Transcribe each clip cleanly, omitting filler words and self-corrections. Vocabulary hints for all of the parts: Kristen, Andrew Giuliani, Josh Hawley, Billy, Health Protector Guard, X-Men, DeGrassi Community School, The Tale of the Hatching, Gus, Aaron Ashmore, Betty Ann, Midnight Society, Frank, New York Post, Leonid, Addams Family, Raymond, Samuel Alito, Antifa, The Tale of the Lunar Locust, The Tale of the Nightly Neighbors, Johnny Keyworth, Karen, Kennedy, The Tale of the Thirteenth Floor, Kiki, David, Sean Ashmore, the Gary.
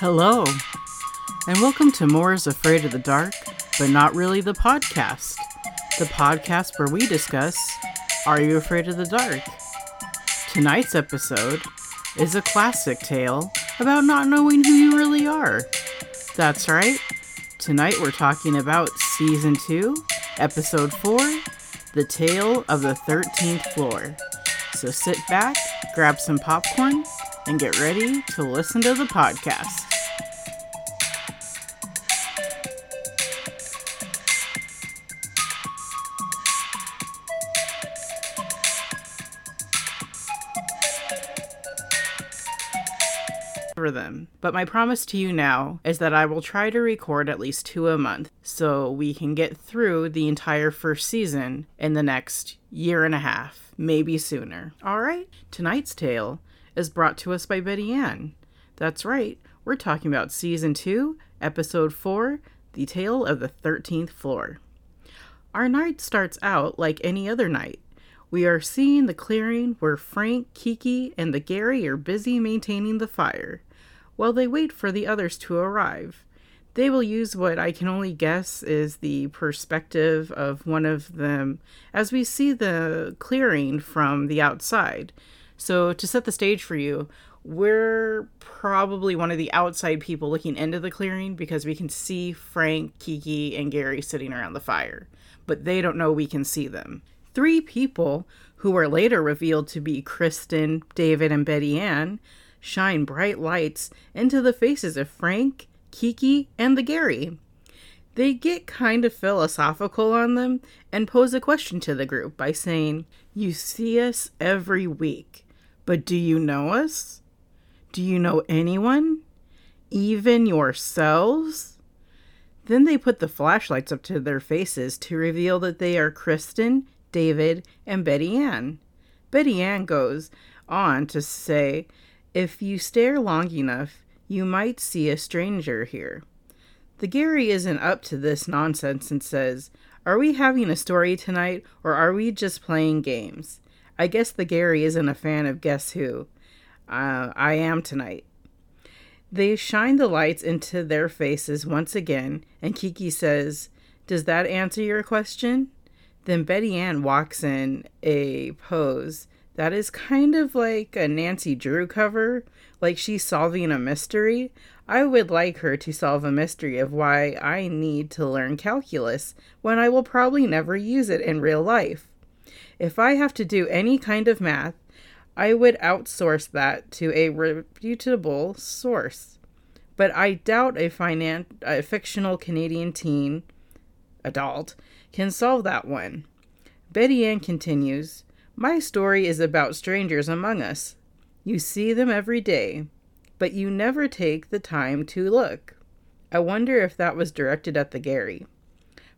Hello, and welcome to Moore's Afraid of the Dark, but not really the podcast where we discuss, are you afraid of the dark? Tonight's episode is a classic tale about not knowing who you really are. That's right, tonight we're talking about Season 2, Episode 4, The Tale of the 13th Floor. So sit back, grab some popcorn, and get ready to listen to the podcast. For them, but my promise to you now is that I will try to record at least 2 a month so we can get through the entire first season in the next year and a half, maybe sooner. All right, tonight's tale is brought to us by Betty Ann. That's right, we're talking about Season 2, Episode 4, The Tale of the 13th Floor. Our night starts out like any other night. We are seeing the clearing where Frank, Kiki, and the Gary are busy maintaining the fire, while they wait for the others to arrive. They will use what I can only guess is the perspective of one of them as we see the clearing from the outside. So to set the stage for you, we're probably one of the outside people looking into the clearing because we can see Frank, Kiki, and Gary sitting around the fire, but they don't know we can see them. 3 people, who are later revealed to be Kristen, David, and Betty Ann, shine bright lights into the faces of Frank, Kiki, and the Gary. They get kind of philosophical on them and pose a question to the group by saying, "You see us every week. But do you know us? Do you know anyone? Even yourselves?" Then they put the flashlights up to their faces to reveal that they are Kristen, David, and Betty Ann. Betty Ann goes on to say, "If you stare long enough, you might see a stranger here." The Gary isn't up to this nonsense and says, "Are we having a story tonight, or are we just playing games?" I guess the Gary isn't a fan of Guess Who. I am tonight. They shine the lights into their faces once again, and Kiki says, "Does that answer your question?" Then Betty Ann walks in a pose that is kind of like a Nancy Drew cover, like she's solving a mystery. I would like her to solve a mystery of why I need to learn calculus when I will probably never use it in real life. If I have to do any kind of math, I would outsource that to a reputable source. But I doubt a fictional Canadian adult, can solve that one. Betty Ann continues, "My story is about strangers among us. You see them every day, but you never take the time to look." I wonder if that was directed at the Gary.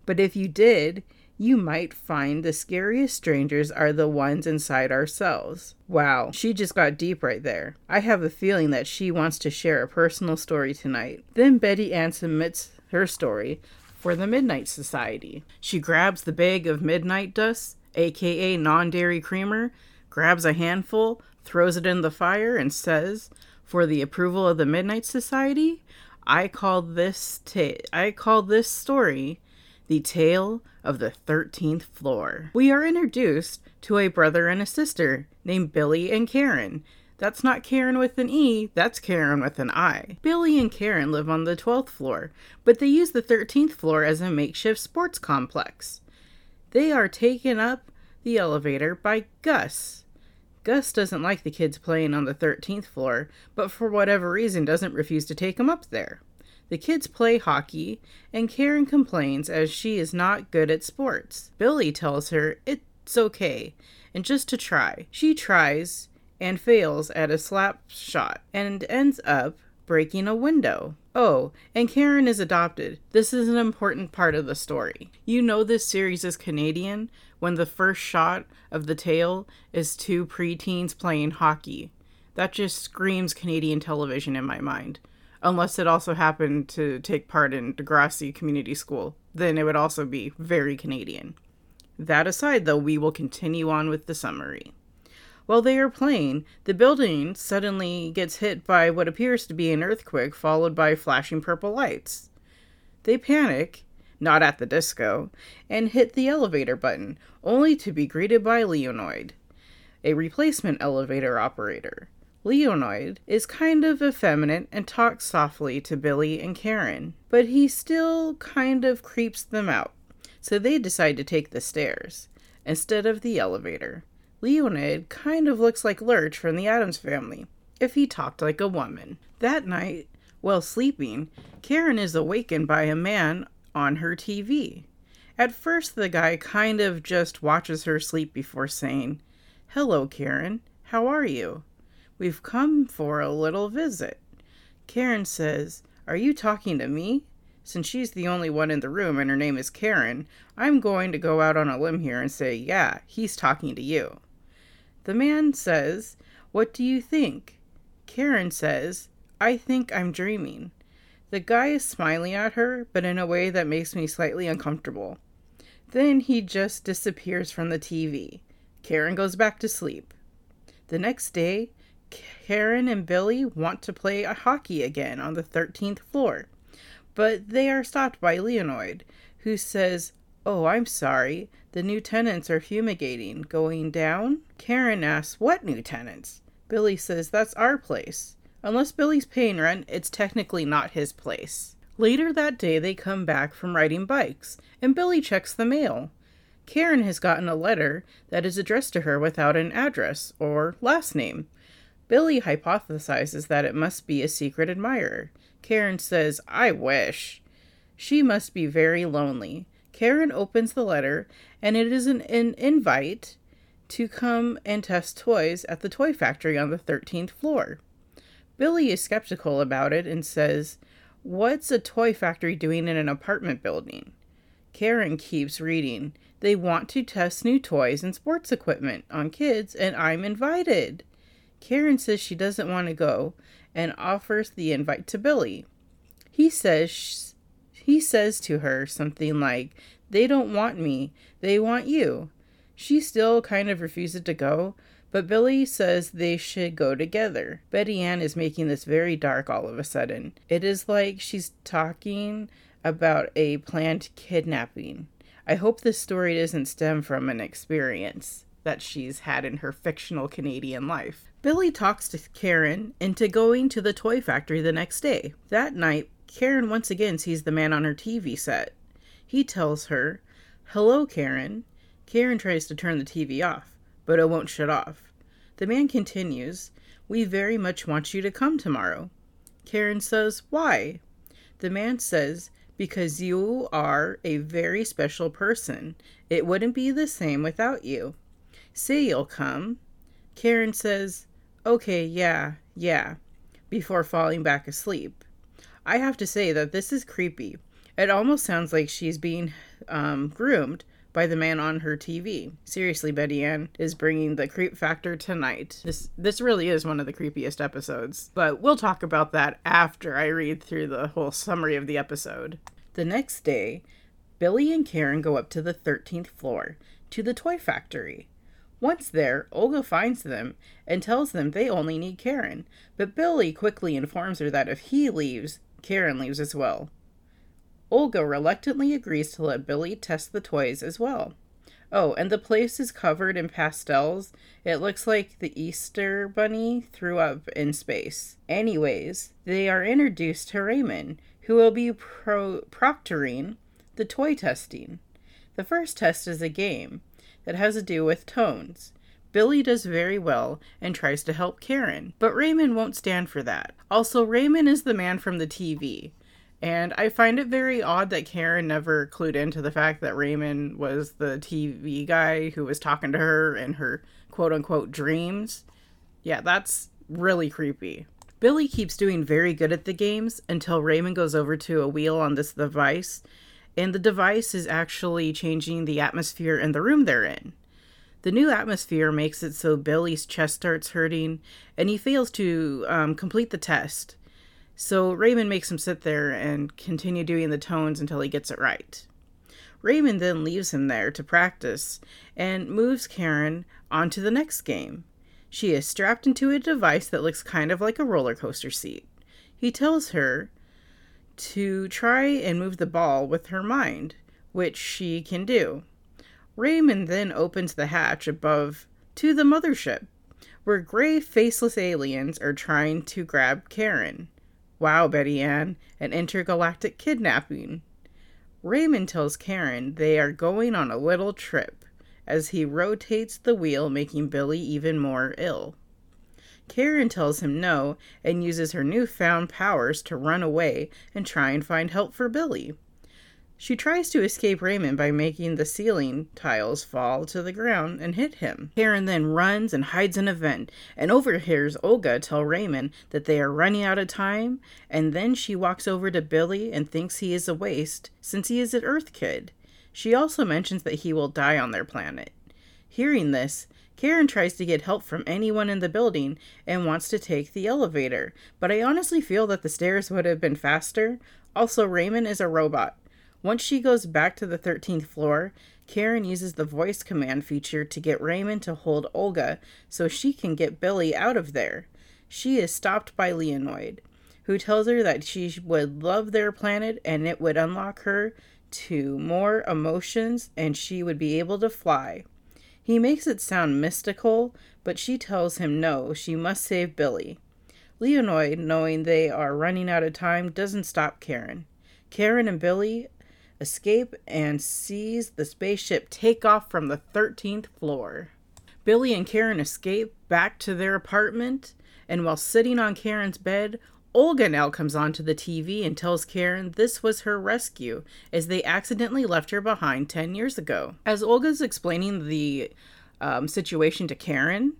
"But if you did, you might find the scariest strangers are the ones inside ourselves." Wow, she just got deep right there. I have a feeling that she wants to share a personal story tonight. Then Betty Ann submits her story for the Midnight Society. She grabs the bag of midnight dust, aka non-dairy creamer, grabs a handful, throws it in the fire, and says, "For the approval of the Midnight Society, I call this story The Tale of the 13th Floor." We are introduced to a brother and a sister named Billy and Karen. That's not Karen with an E, that's Karen with an I. Billy and Karen live on the 12th floor, but they use the 13th floor as a makeshift sports complex. They are taken up the elevator by Gus. Gus doesn't like the kids playing on the 13th floor, but for whatever reason doesn't refuse to take them up there. The kids play hockey, and Karen complains as she is not good at sports. Billy tells her it's okay, and just to try. She tries and fails at a slap shot, and ends up breaking a window. Oh, and Karen is adopted. This is an important part of the story. You know this series is Canadian when the first shot of the tale is 2 preteens playing hockey. That just screams Canadian television in my mind. Unless it also happened to take part in DeGrassi Community School, then it would also be very Canadian. That aside, though, we will continue on with the summary. While they are playing, the building suddenly gets hit by what appears to be an earthquake, followed by flashing purple lights. They panic, not at the disco, and hit the elevator button, only to be greeted by Leonid, a replacement elevator operator. Leonid is kind of effeminate and talks softly to Billy and Karen, but he still kind of creeps them out, so they decide to take the stairs instead of the elevator. Leonid kind of looks like Lurch from the Addams Family, if he talked like a woman. That night, while sleeping, Karen is awakened by a man on her TV. At first, the guy kind of just watches her sleep before saying, "Hello, Karen. How are you? We've come for a little visit." Karen says, "Are you talking to me?" Since she's the only one in the room and her name is Karen, I'm going to go out on a limb here and say, yeah, he's talking to you. The man says, "What do you think?" Karen says, "I think I'm dreaming." The guy is smiling at her, but in a way that makes me slightly uncomfortable. Then he just disappears from the TV. Karen goes back to sleep. The next day, Karen and Billy want to play hockey again on the 13th floor, but they are stopped by Leonid, who says, "Oh, I'm sorry. The new tenants are fumigating. Going down?" Karen asks, "What new tenants?" Billy says, "That's our place." Unless Billy's paying rent, it's technically not his place. Later that day, they come back from riding bikes, and Billy checks the mail. Karen has gotten a letter that is addressed to her without an address or last name. Billy hypothesizes that it must be a secret admirer. Karen says, "I wish." She must be very lonely. Karen opens the letter, and it is an invite to come and test toys at the toy factory on the 13th floor. Billy is skeptical about it and says, "What's a toy factory doing in an apartment building?" Karen keeps reading. "They want to test new toys and sports equipment on kids, and I'm invited." Karen says she doesn't want to go and offers the invite to Billy. He says to her something like, "They don't want me, they want you." She still kind of refuses to go, but Billy says they should go together. Betty Ann is making this very dark all of a sudden. It is like she's talking about a planned kidnapping. I hope this story doesn't stem from an experience that she's had in her fictional Canadian life. Billy talks to Karen into going to the toy factory the next day. That night, Karen once again sees the man on her TV set. He tells her, "Hello, Karen." Karen tries to turn the TV off, but it won't shut off. The man continues, "We very much want you to come tomorrow." Karen says, "Why?" The man says, "Because you are a very special person. It wouldn't be the same without you. Say you'll come." Karen says, "Okay, yeah, before falling back asleep. I have to say that this is creepy. It almost sounds like she's being groomed by the man on her TV. Seriously, Betty Ann is bringing the creep factor tonight. This really is one of the creepiest episodes, but we'll talk about that after I read through the whole summary of the episode. The next day, Billy and Karen go up to the 13th floor, to the toy factory. Once there, Olga finds them and tells them they only need Karen, but Billy quickly informs her that if he leaves, Karen leaves as well. Olga reluctantly agrees to let Billy test the toys as well. Oh, and the place is covered in pastels. It looks like the Easter Bunny threw up in space. Anyways, they are introduced to Raymond, who will be proctoring the toy testing. The first test is a game that has to do with tones. Billy does very well and tries to help Karen, but Raymond won't stand for that. Also, Raymond is the man from the TV. And I find it very odd that Karen never clued into the fact that Raymond was the TV guy who was talking to her in her quote-unquote dreams. Yeah, that's really creepy. Billy keeps doing very good at the games until Raymond goes over to a wheel on this device, and the device is actually changing the atmosphere in the room they're in. The new atmosphere makes it so Billy's chest starts hurting, and he fails to complete the test. So Raymond makes him sit there and continue doing the tones until he gets it right. Raymond then leaves him there to practice and moves Karen on to the next game. She is strapped into a device that looks kind of like a roller coaster seat. He tells her to try and move the ball with her mind, which she can do. Raymond then opens the hatch above to the mothership, where gray, faceless aliens are trying to grab Karen. Wow, Betty Ann, an intergalactic kidnapping. Raymond tells Karen they are going on a little trip, as he rotates the wheel, making Billy even more ill. Karen tells him no, and uses her newfound powers to run away and try and find help for Billy. She tries to escape Raymond by making the ceiling tiles fall to the ground and hit him. Karen then runs and hides in a vent and overhears Olga tell Raymond that they are running out of time, and then she walks over to Billy and thinks he is a waste since he is an Earth kid. She also mentions that he will die on their planet. Hearing this, Karen tries to get help from anyone in the building and wants to take the elevator, but I honestly feel that the stairs would have been faster. Also, Raymond is a robot. Once she goes back to the 13th floor, Karen uses the voice command feature to get Raymond to hold Olga so she can get Billy out of there. She is stopped by Leonid, who tells her that she would love their planet and it would unlock her to more emotions and she would be able to fly. He makes it sound mystical, but she tells him no, she must save Billy. Leonid, knowing they are running out of time, doesn't stop Karen. Karen and Billy escape and sees the spaceship take off from the 13th floor. Billy and Karen escape back to their apartment, and while sitting on Karen's bed, Olga now comes onto the TV and tells Karen this was her rescue, as they accidentally left her behind 10 years ago. As Olga's explaining the situation to Karen,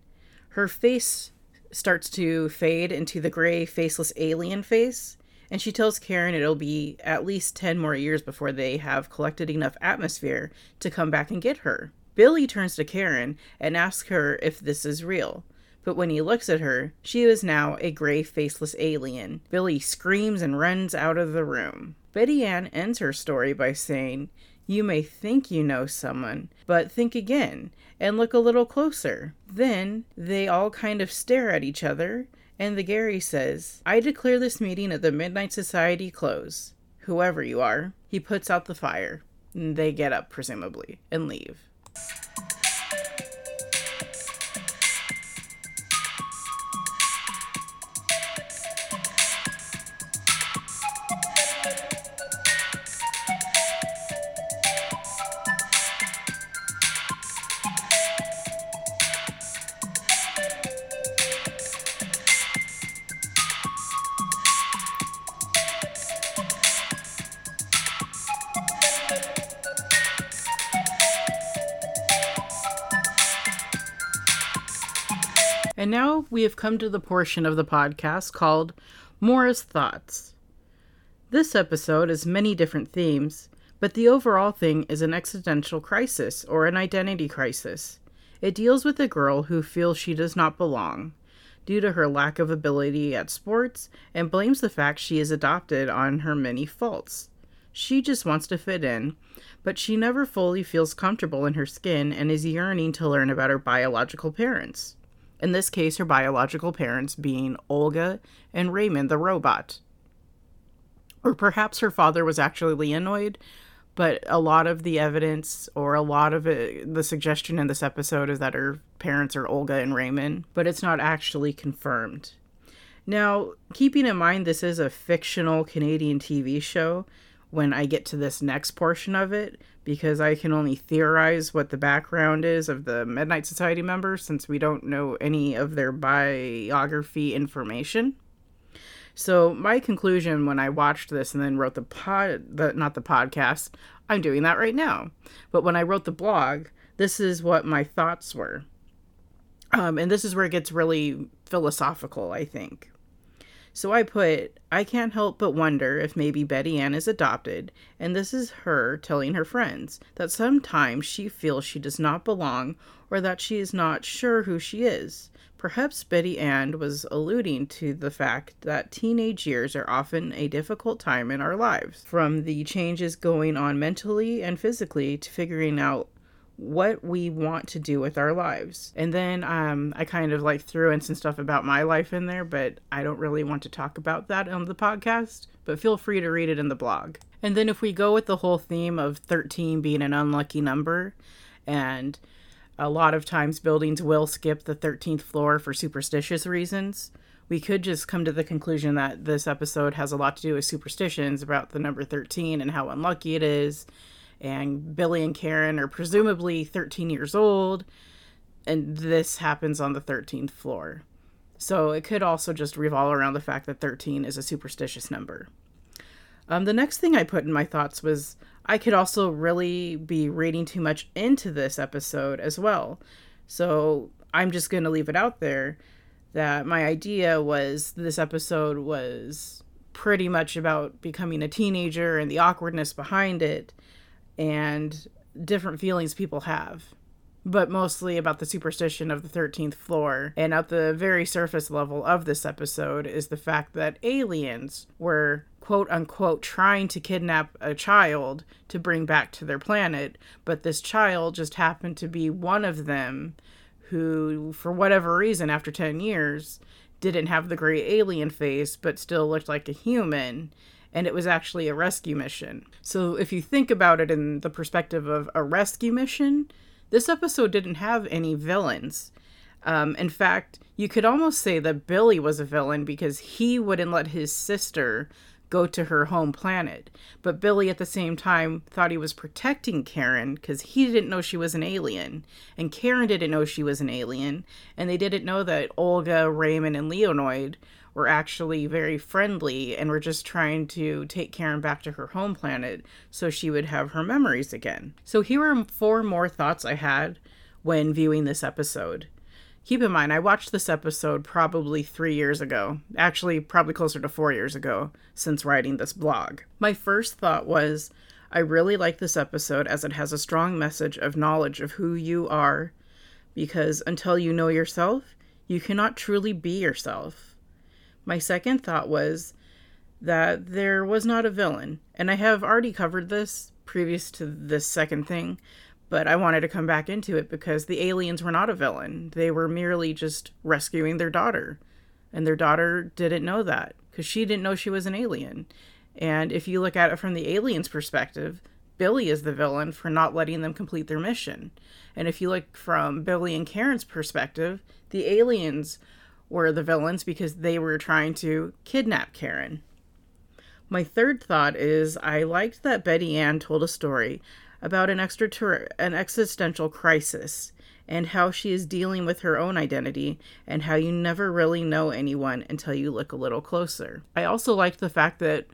her face starts to fade into the gray, faceless alien face. And she tells Karen it'll be at least 10 more years before they have collected enough atmosphere to come back and get her. Billy turns to Karen and asks her if this is real. But when he looks at her, she is now a gray, faceless alien. Billy screams and runs out of the room. Betty Ann ends her story by saying, "You may think you know someone, but think again and look a little closer." Then they all kind of stare at each other. And the Gary says, "I declare this meeting at the Midnight Society close. Whoever you are." He puts out the fire. And they get up, presumably, and leave. And now we have come to the portion of the podcast called Moore's Thoughts. This episode has many different themes, but the overall thing is an existential crisis or an identity crisis. It deals with a girl who feels she does not belong due to her lack of ability at sports and blames the fact she is adopted on her many faults. She just wants to fit in, but she never fully feels comfortable in her skin and is yearning to learn about her biological parents. In this case, her biological parents being Olga and Raymond the robot. Or perhaps her father was actually Leonid, but a lot of the evidence or a lot of it, the suggestion in this episode is that her parents are Olga and Raymond, but it's not actually confirmed. Now, keeping in mind this is a fictional Canadian TV show when I get to this next portion of it, because I can only theorize what the background is of the Midnight Society members since we don't know any of their biography information. So my conclusion when I watched this and then wrote the podcast, I'm doing that right now. But when I wrote the blog, this is what my thoughts were. And this is where it gets really philosophical, I think. So I put, "I can't help but wonder if maybe Betty Ann is adopted, and this is her telling her friends that sometimes she feels she does not belong or that she is not sure who she is. Perhaps Betty Ann was alluding to the fact that teenage years are often a difficult time in our lives, from the changes going on mentally and physically to figuring out what we want to do with our lives. And then I kind of like threw in some stuff about my life in there, but I don't really want to talk about that on the podcast, but feel free to read it in the blog. And then if we go with the whole theme of 13 being an unlucky number, and a lot of times buildings will skip the 13th floor for superstitious reasons, we could just come to the conclusion that this episode has a lot to do with superstitions about the number 13 and how unlucky it is. And Billy and Karen are presumably 13 years old, and this happens on the 13th floor. So it could also just revolve around the fact that 13 is a superstitious number. The next thing I put in my thoughts was I could also really be reading too much into this episode as well. So I'm just going to leave it out there that my idea was this episode was pretty much about becoming a teenager and the awkwardness behind it, and different feelings people have, but mostly about the superstition of the 13th floor. And at the very surface level of this episode is the fact that aliens were quote unquote trying to kidnap a child to bring back to their planet, but this child just happened to be one of them who, for whatever reason, after 10 years didn't have the gray alien face but still looked like a human. And it was actually a rescue mission. So if you think about it in the perspective of a rescue mission, this episode didn't have any villains. In fact, you could almost say that Billy was a villain because he wouldn't let his sister go to her home planet. But Billy at the same time thought he was protecting Karen because he didn't know she was an alien. And Karen didn't know she was an alien. And they didn't know that Olga, Raymond, and Leonid were actually very friendly and were just trying to take Karen back to her home planet so she would have her memories again. So here are 4 more thoughts I had when viewing this episode. Keep in mind, I watched this episode probably 3 years ago, actually probably closer to 4 years ago since writing this blog. My first thought was, I really like this episode as it has a strong message of knowledge of who you are, because until you know yourself, you cannot truly be yourself. My second thought was that there was not a villain, and I have already covered this previous to this second thing, but I wanted to come back into it because the aliens were not a villain. They were merely just rescuing their daughter, and their daughter didn't know that because she didn't know she was an alien. And if you look at it from the alien's perspective, Billy is the villain for not letting them complete their mission. And if you look from Billy and Karen's perspective, the aliens were the villains because they were trying to kidnap Karen. My third thought is I liked that Betty Ann told a story about an existential crisis and how she is dealing with her own identity and how you never really know anyone until you look a little closer. I also liked the fact that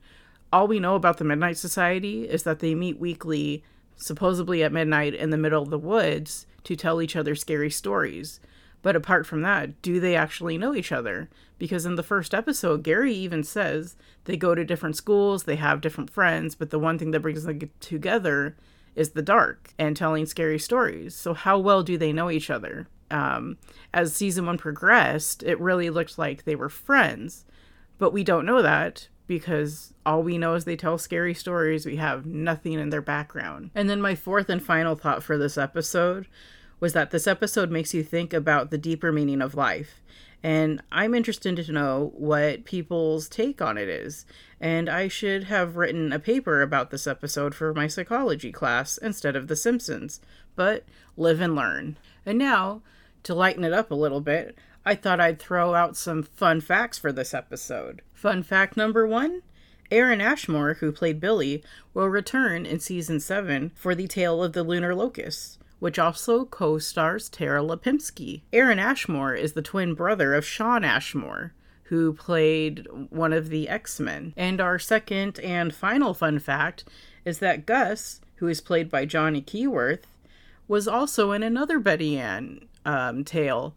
all we know about the Midnight Society is that they meet weekly, supposedly at midnight in the middle of the woods, to tell each other scary stories. But apart from that, do they actually know each other? Because in the first episode, Gary even says they go to different schools, they have different friends, but the one thing that brings them together is the dark and telling scary stories. So how well do they know each other? As season 1 progressed, it really looked like they were friends, but we don't know that because all we know is they tell scary stories. We have nothing in their background. And then my fourth and final thought for this episode was that this episode makes you think about the deeper meaning of life. And I'm interested to know what people's take on it is. And I should have written a paper about this episode for my psychology class instead of The Simpsons. But live and learn. And now, to lighten it up a little bit, I thought I'd throw out some fun facts for this episode. Fun fact number 1. Aaron Ashmore, who played Billy, will return in season 7 for The Tale of the Lunar Locust, which also co-stars Tara Lipinski. Aaron Ashmore is the twin brother of Sean Ashmore, who played one of the X-Men. And our second and final fun fact is that Gus, who is played by Johnny Keyworth, was also in another Betty Ann tale.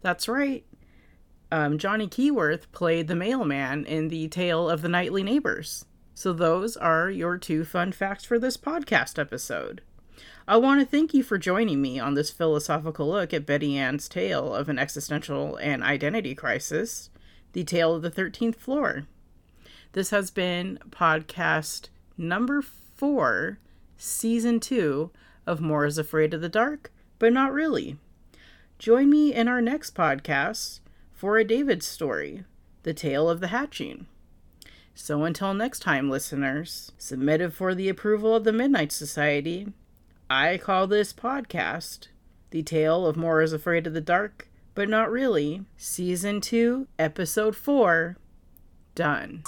That's right. Johnny Keyworth played the mailman in The Tale of the Nightly Neighbors. So those are your 2 fun facts for this podcast episode. I want to thank you for joining me on this philosophical look at Betty Ann's tale of an existential and identity crisis, The Tale of the 13th Floor. This has been podcast number 4, season 2 of Moore's Afraid of the Dark, but not really. Join me in our next podcast for a David story, The Tale of the Hatching. So until next time, listeners, submitted for the approval of the Midnight Society, I call this podcast The Tale of Moore's Afraid of the Dark, but not really, Season 2, Episode 4, done.